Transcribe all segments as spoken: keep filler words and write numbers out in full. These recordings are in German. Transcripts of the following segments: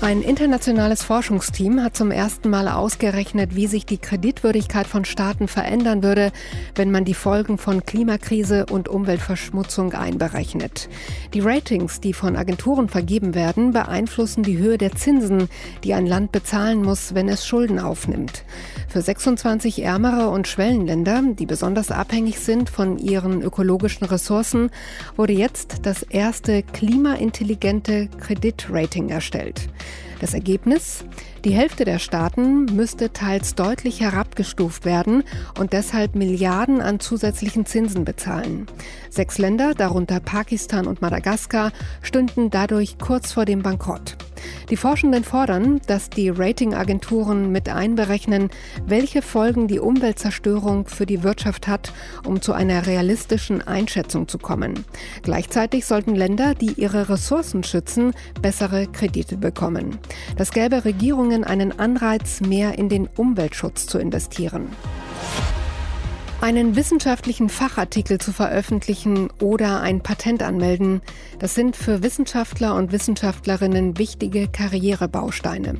Ein internationales Forschungsteam hat zum ersten Mal ausgerechnet, wie sich die Kreditwürdigkeit von Staaten verändern würde, wenn man die Folgen von Klimakrise und Umweltverschmutzung einberechnet. Die Ratings, die von Agenturen vergeben werden, beeinflussen die Höhe der Zinsen, die ein Land bezahlen muss, wenn es Schulden aufnimmt. Für sechsundzwanzig ärmere und Schwellenländer, die besonders abhängig sind von ihren ökologischen Ressourcen, wurde jetzt das erste klimaintelligente Kreditrating erstellt. Das Ergebnis? Die Hälfte der Staaten müsste teils deutlich herabgestuft werden und deshalb Milliarden an zusätzlichen Zinsen bezahlen. Sechs Länder, darunter Pakistan und Madagaskar, stünden dadurch kurz vor dem Bankrott. Die Forschenden fordern, dass die Ratingagenturen mit einberechnen, welche Folgen die Umweltzerstörung für die Wirtschaft hat, um zu einer realistischen Einschätzung zu kommen. Gleichzeitig sollten Länder, die ihre Ressourcen schützen, bessere Kredite bekommen. Das gäbe Regierungen einen Anreiz, mehr in den Umweltschutz zu investieren. Einen wissenschaftlichen Fachartikel zu veröffentlichen oder ein Patent anmelden, das sind für Wissenschaftler und Wissenschaftlerinnen wichtige Karrierebausteine.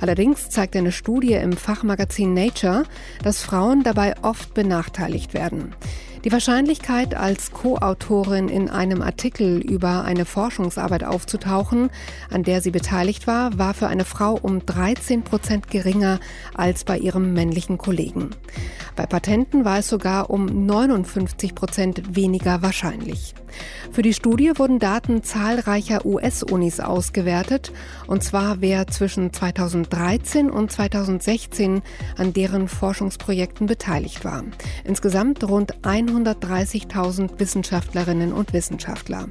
Allerdings zeigt eine Studie im Fachmagazin Nature, dass Frauen dabei oft benachteiligt werden. Die Wahrscheinlichkeit, als Co-Autorin in einem Artikel über eine Forschungsarbeit aufzutauchen, an der sie beteiligt war, war für eine Frau um dreizehn Prozent geringer als bei ihrem männlichen Kollegen. Bei Patenten war es sogar um neunundfünfzig Prozent weniger wahrscheinlich. Für die Studie wurden Daten zahlreicher U S-Unis ausgewertet, und zwar wer zwischen zweitausenddreizehn und zweitausendsechzehn an deren Forschungsprojekten beteiligt war. Insgesamt rund hundertdreißigtausend Wissenschaftlerinnen und Wissenschaftler.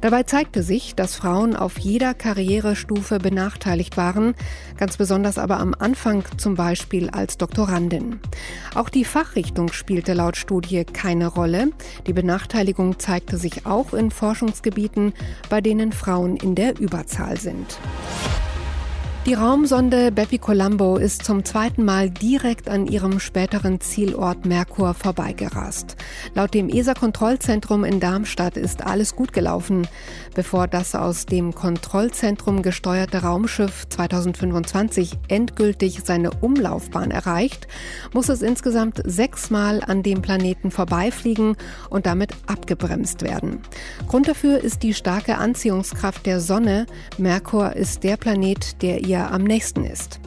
Dabei zeigte sich, dass Frauen auf jeder Karrierestufe benachteiligt waren, ganz besonders aber am Anfang, zum Beispiel als Doktorandin. Auch die Fachrichtung spielte laut Studie keine Rolle. Die Benachteiligung zeigte sich auch in Forschungsgebieten, bei denen Frauen in der Überzahl sind. Die Raumsonde BepiColombo ist zum zweiten Mal direkt an ihrem späteren Zielort Merkur vorbeigerast. Laut dem E S A-Kontrollzentrum in Darmstadt ist alles gut gelaufen, bevor das aus dem Kontrollzentrum gesteuerte Raumschiff zweitausendfünfundzwanzig endgültig seine Umlaufbahn erreicht, muss es insgesamt sechsmal an dem Planeten vorbeifliegen und damit abgebremst werden. Grund dafür ist die starke Anziehungskraft der Sonne. Merkur ist der Planet, der ihr ja am nächsten ist.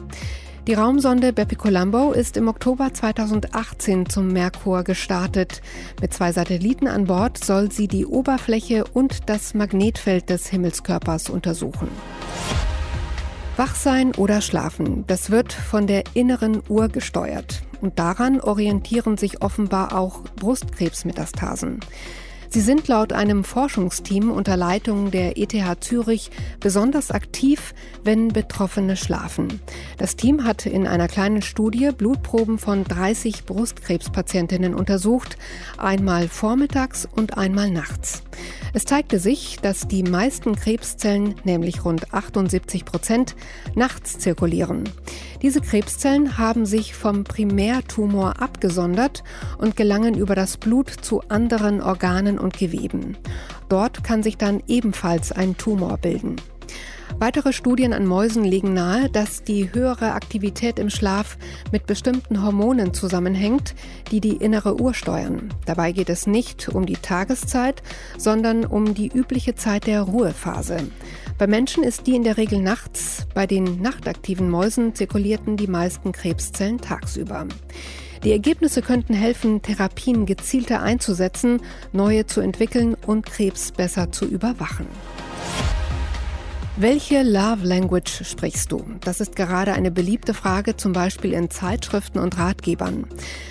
Die Raumsonde BepiColombo ist im Oktober zweitausendachtzehn zum Merkur gestartet. Mit zwei Satelliten an Bord soll sie die Oberfläche und das Magnetfeld des Himmelskörpers untersuchen. Wach sein oder schlafen, das wird von der inneren Uhr gesteuert. Und daran orientieren sich offenbar auch Brustkrebsmetastasen. Sie sind laut einem Forschungsteam unter Leitung der E T H Zürich besonders aktiv, wenn Betroffene schlafen. Das Team hat in einer kleinen Studie Blutproben von dreißig Brustkrebspatientinnen untersucht, einmal vormittags und einmal nachts. Es zeigte sich, dass die meisten Krebszellen, nämlich rund achtundsiebzig Prozent, nachts zirkulieren. Diese Krebszellen haben sich vom Primärtumor abgesondert und gelangen über das Blut zu anderen Organen und Geweben. Dort kann sich dann ebenfalls ein Tumor bilden. Weitere Studien an Mäusen legen nahe, dass die höhere Aktivität im Schlaf mit bestimmten Hormonen zusammenhängt, die die innere Uhr steuern. Dabei geht es nicht um die Tageszeit, sondern um die übliche Zeit der Ruhephase. Bei Menschen ist die in der Regel nachts, bei den nachtaktiven Mäusen zirkulierten die meisten Krebszellen tagsüber. Die Ergebnisse könnten helfen, Therapien gezielter einzusetzen, neue zu entwickeln und Krebs besser zu überwachen. Welche Love Language sprichst du? Das ist gerade eine beliebte Frage, zum Beispiel in Zeitschriften und Ratgebern.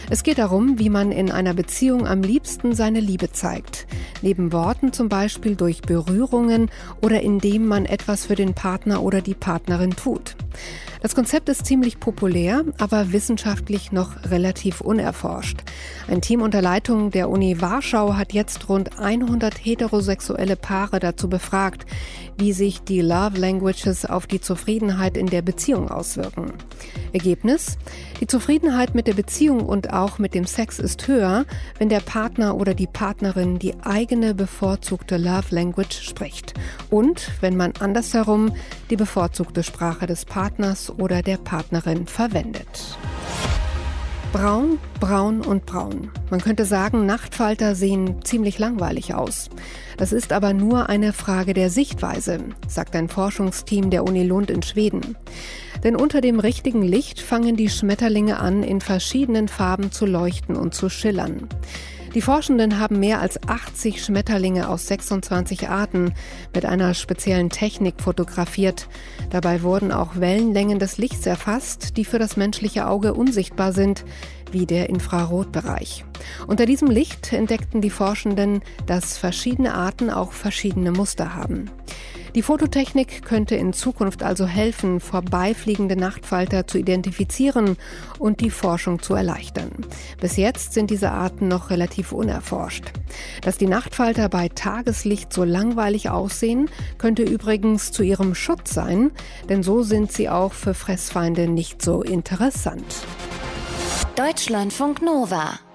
Es geht darum, wie man in einer Beziehung am liebsten seine Liebe zeigt. Neben Worten zum Beispiel durch Berührungen oder indem man etwas für den Partner oder die Partnerin tut. Das Konzept ist ziemlich populär, aber wissenschaftlich noch relativ unerforscht. Ein Team unter Leitung der Uni Warschau hat jetzt rund hundert heterosexuelle Paare dazu befragt, wie sich die Love Languages auf die Zufriedenheit in der Beziehung auswirken. Ergebnis? Die Zufriedenheit mit der Beziehung und auch mit dem Sex ist höher, wenn der Partner oder die Partnerin die eigene bevorzugte Love Language spricht und wenn man andersherum die bevorzugte Sprache des Partners oder der Partnerin verwendet. Braun, braun und braun. Man könnte sagen, Nachtfalter sehen ziemlich langweilig aus. Das ist aber nur eine Frage der Sichtweise, sagt ein Forschungsteam der Uni Lund in Schweden. Denn unter dem richtigen Licht fangen die Schmetterlinge an, in verschiedenen Farben zu leuchten und zu schillern. Die Forschenden haben mehr als achtzig Schmetterlinge aus sechsundzwanzig Arten mit einer speziellen Technik fotografiert. Dabei wurden auch Wellenlängen des Lichts erfasst, die für das menschliche Auge unsichtbar sind, wie der Infrarotbereich. Unter diesem Licht entdeckten die Forschenden, dass verschiedene Arten auch verschiedene Muster haben. Die Fototechnik könnte in Zukunft also helfen, vorbeifliegende Nachtfalter zu identifizieren und die Forschung zu erleichtern. Bis jetzt sind diese Arten noch relativ unerforscht. Dass die Nachtfalter bei Tageslicht so langweilig aussehen, könnte übrigens zu ihrem Schutz sein, denn so sind sie auch für Fressfeinde nicht so interessant. Deutschlandfunk Nova.